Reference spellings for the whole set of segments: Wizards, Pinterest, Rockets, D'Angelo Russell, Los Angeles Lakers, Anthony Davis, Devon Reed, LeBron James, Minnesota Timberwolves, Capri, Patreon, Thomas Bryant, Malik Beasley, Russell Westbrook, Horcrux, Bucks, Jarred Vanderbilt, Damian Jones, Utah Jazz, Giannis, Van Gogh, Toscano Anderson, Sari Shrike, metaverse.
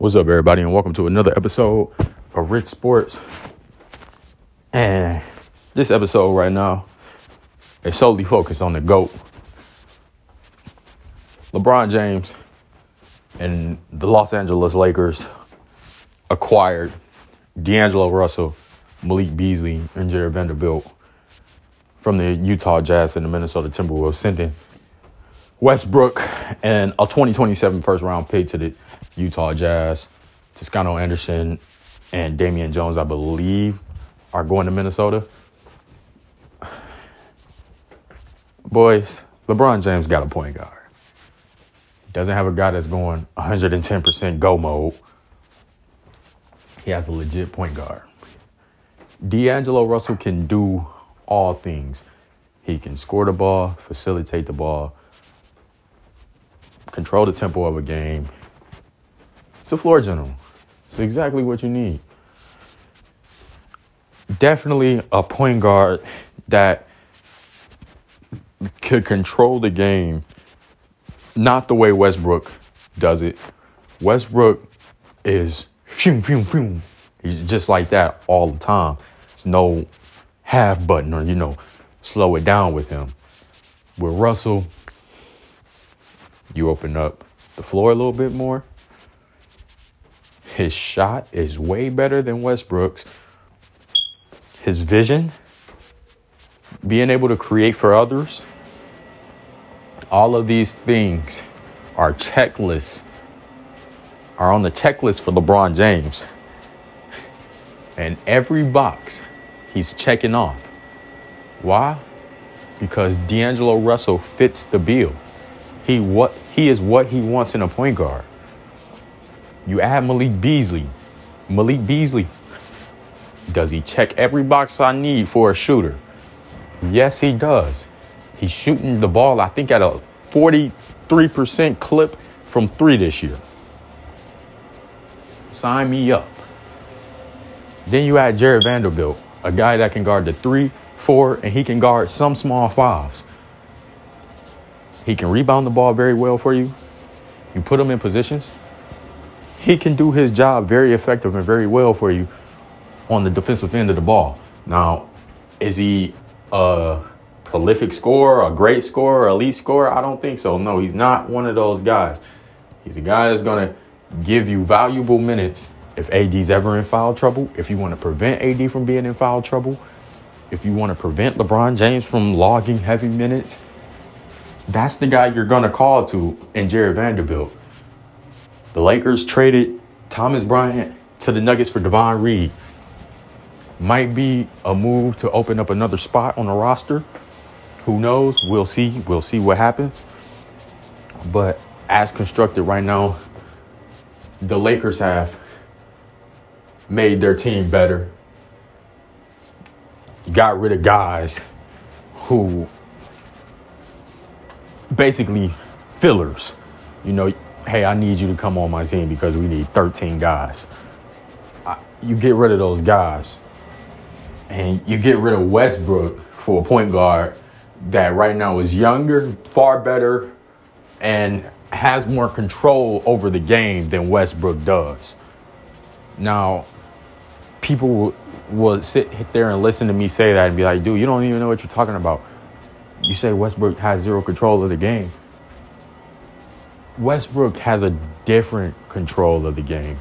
What's up, everybody, and welcome to another episode of Rich Sports. And this episode right now is solely focused on the GOAT, LeBron James, and the Los Angeles Lakers acquired D'Angelo Russell, Malik Beasley, and Jarred Vanderbilt from the Utah Jazz and the Minnesota Timberwolves, sending Westbrook and a 2027 first-round pick to the Utah Jazz. Toscano Anderson and Damian Jones, I believe, are going to Minnesota. Boys, LeBron James got a point guard. He doesn't have a guy that's going 110% go mode. He has a legit point guard. D'Angelo Russell can do all things. He can score the ball, facilitate the ball, control the tempo of a game. It's a floor general. It's exactly what you need. Definitely a point guard that could control the game, not the way Westbrook does it. Westbrook is phew, phew, phew. He's just like that all the time. It's no half button or, slow it down with him. With Russell, you open up the floor a little bit more. His shot is way better than Westbrook's. His vision, being able to create for others, all of these things are on the checklist for LeBron James. And every box he's checking off. Why? Because D'Angelo Russell fits the bill. He is what he wants in a point guard. You add Malik Beasley. Malik Beasley, does he check every box I need for a shooter? Yes, he does. He's shooting the ball, I think, at a 43% clip from three this year. Sign me up. Then you add Jarred Vanderbilt, a guy that can guard the 3, 4, and he can guard some small fives. He can rebound the ball very well for you. You put him in positions. He can do his job very effective and very well for you on the defensive end of the ball. Now, is he a prolific scorer, a great scorer, elite scorer? I don't think so. No, he's not one of those guys. He's a guy that's going to give you valuable minutes if AD's ever in foul trouble, if you want to prevent AD from being in foul trouble, if you want to prevent LeBron James from logging heavy minutes. That's the guy you're going to call to in Jarred Vanderbilt. The Lakers traded Thomas Bryant to the Nuggets for Devon Reed. Might be a move to open up another spot on the roster. Who knows? We'll see. We'll see what happens. But as constructed right now, the Lakers have made their team better. Got rid of guys who basically fillers. Hey, I need you to come on my team because we need 13 guys. You get rid of those guys. And you get rid of Westbrook for a point guard that right now is younger, far better, and has more control over the game than Westbrook does. Now, people will sit there and listen to me say that and be like, dude, you don't even know what you're talking about. You say Westbrook has zero control of the game. Westbrook has a different control of the game.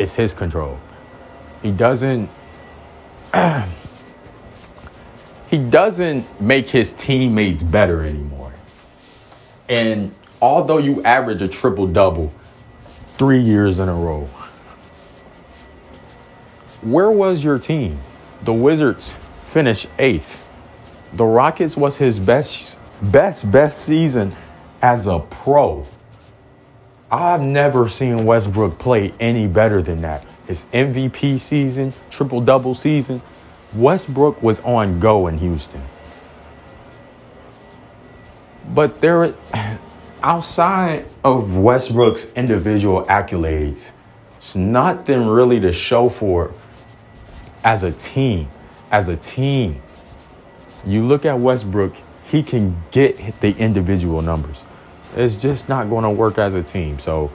It's his control. He doesn't make his teammates better anymore. And although you average a triple-double 3 years in a row, where was your team? The Wizards finished 8th. The Rockets was his best season as a pro. I've never seen Westbrook play any better than that. His MVP season, triple-double season, Westbrook was on go in Houston. But there, outside of Westbrook's individual accolades, it's nothing really to show for as a team. As a team, you look at Westbrook, he can get the individual numbers. It's just not going to work as a team. So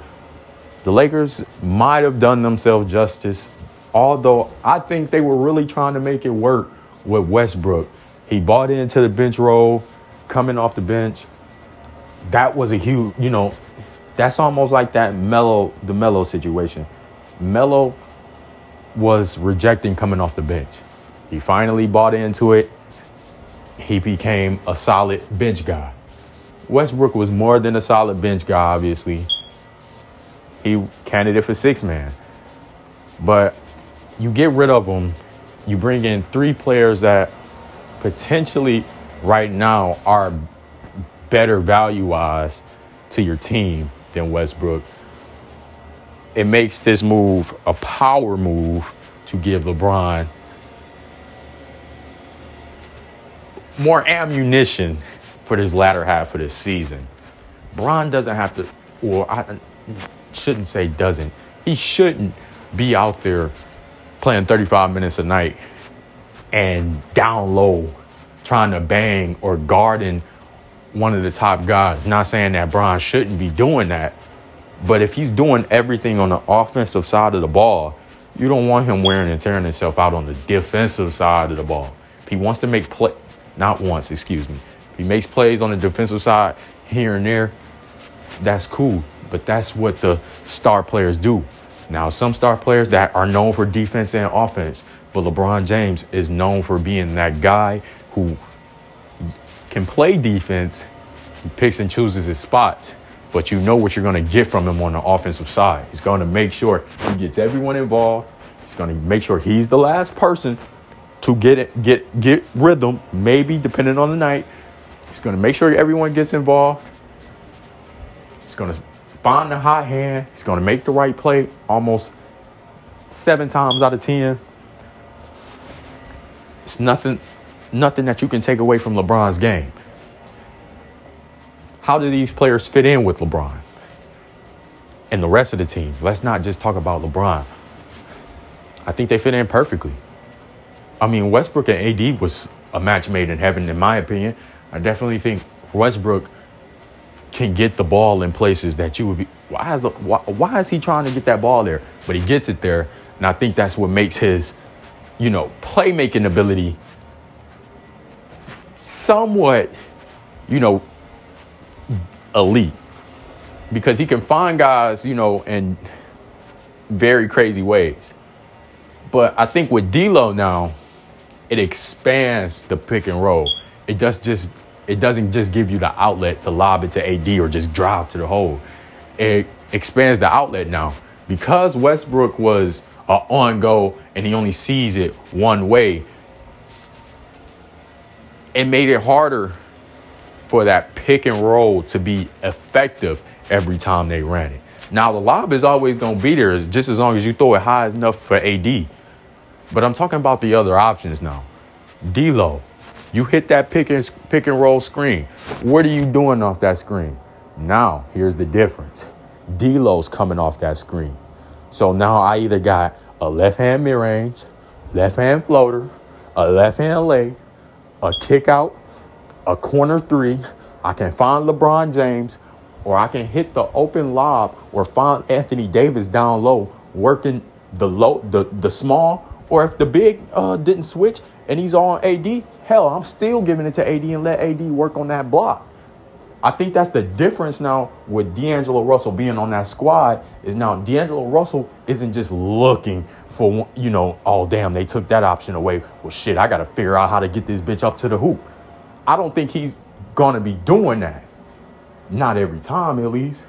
The Lakers might have done themselves justice, although I think they were really trying to make it work with Westbrook. He bought into the bench role, coming off the bench. That was a huge, you know, that's almost like that Melo situation. Melo was rejecting coming off the bench. He finally bought into it. He became a solid bench guy. Westbrook was more than a solid bench guy, obviously. He candidate for six man. But you get rid of him. You bring in three players that potentially right now are better value-wise to your team than Westbrook. It makes this move a power move to give LeBron more ammunition for this latter half of this season. Bron doesn't have to, or I shouldn't say doesn't. He shouldn't be out there playing 35 minutes a night and down low trying to bang or guarding one of the top guys. Not saying that Bron shouldn't be doing that, but if he's doing everything on the offensive side of the ball, you don't want him wearing and tearing himself out on the defensive side of the ball. If he wants to make play, if he makes plays on the defensive side here and there, that's cool. But that's what the star players do. Now, some star players that are known for defense and offense, but LeBron James is known for being that guy who can play defense, he picks and chooses his spots, but you know what you're going to get from him on the offensive side. He's going to make sure he gets everyone involved. He's going to make sure he's the last person to get rhythm, maybe depending on the night. He's going to make sure everyone gets involved. He's going to find the hot hand. He's going to make the right play almost 7 times out of 10. It's nothing that you can take away from LeBron's game. How do these players fit in with LeBron and the rest of the team? Let's not just talk about LeBron. I think they fit in perfectly. I mean, Westbrook and AD was a match made in heaven, in my opinion. I definitely think Westbrook can get the ball in places that you would be. Why is he trying to get that ball there? But he gets it there, and I think that's what makes his, you know, playmaking ability somewhat, you know, elite, because he can find guys, you know, in very crazy ways. But I think with D'Lo now, it expands the pick and roll. It doesn't just give you the outlet to lob it to AD or just drive to the hole. It expands the outlet now. Because Westbrook was an on-go and he only sees it one way, it made it harder for that pick and roll to be effective every time they ran it. Now, the lob is always going to be there just as long as you throw it high enough for AD. But I'm talking about the other options now. D'Lo, you hit that pick and roll screen. What are you doing off that screen? Now, here's the difference. D'Lo's coming off that screen. So now I either got a left-hand mid-range, left-hand floater, a left-hand lay, a kick-out, a corner three. I can find LeBron James, or I can hit the open lob or find Anthony Davis down low, working the small, or if the big didn't switch and he's on AD, hell, I'm still giving it to AD and let AD work on that block. I think that's the difference now with D'Angelo Russell being on that squad, is now D'Angelo Russell isn't just looking for, you know, oh, damn, they took that option away. Well, shit, I got to figure out how to get this bitch up to the hoop. I don't think he's going to be doing that. Not every time, at least.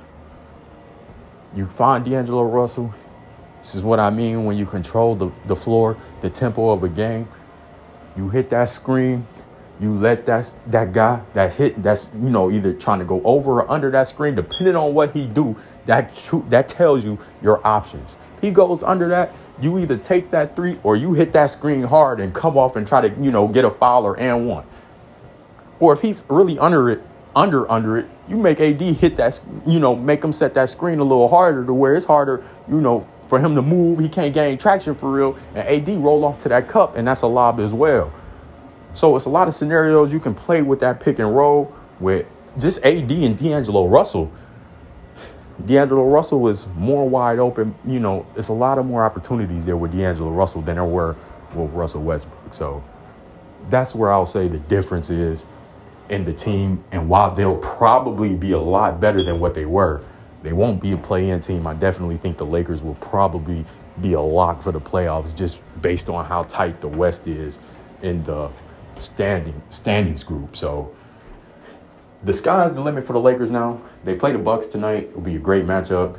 You find D'Angelo Russell. This is what I mean when you control the floor, the tempo of a game. You hit that screen. You let that guy that hit, that's, you know, either trying to go over or under that screen, depending on what he do, that tells you your options. If he goes under that, you either take that three or you hit that screen hard and come off and try to, you know, get a foul or and one. Or if he's really under it, you make AD hit that, you know, make him set that screen a little harder to where it's harder, you know, for him to move. He can't gain traction for real. And AD roll off to that cup, and that's a lob as well. So it's a lot of scenarios you can play with that pick and roll with just AD and D'Angelo Russell. D'Angelo Russell was more wide open. You know, it's a lot of more opportunities there with D'Angelo Russell than there were with Russell Westbrook. So that's where I'll say the difference is in the team. And while they'll probably be a lot better than what they were, they won't be a play-in team. I definitely think the Lakers will probably be a lock for the playoffs just based on how tight the West is in the standings group. So the sky's the limit for the Lakers now. They play the Bucks tonight. It'll be a great matchup.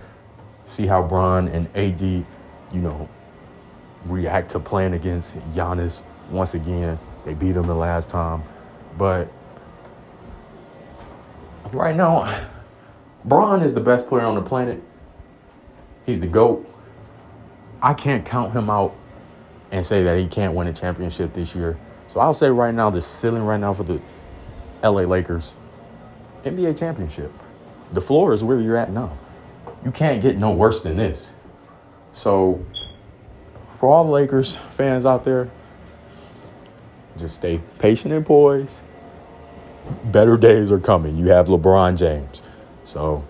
See how Bron and AD, you know, react to playing against Giannis once again. They beat him the last time. But right now, Bron is the best player on the planet. He's the GOAT. I can't count him out and say that he can't win a championship this year. So I'll say right now, the ceiling right now for the LA Lakers, NBA championship. The floor is where you're at now. You can't get no worse than this. So for all the Lakers fans out there, just stay patient and poised. Better days are coming. You have LeBron James. So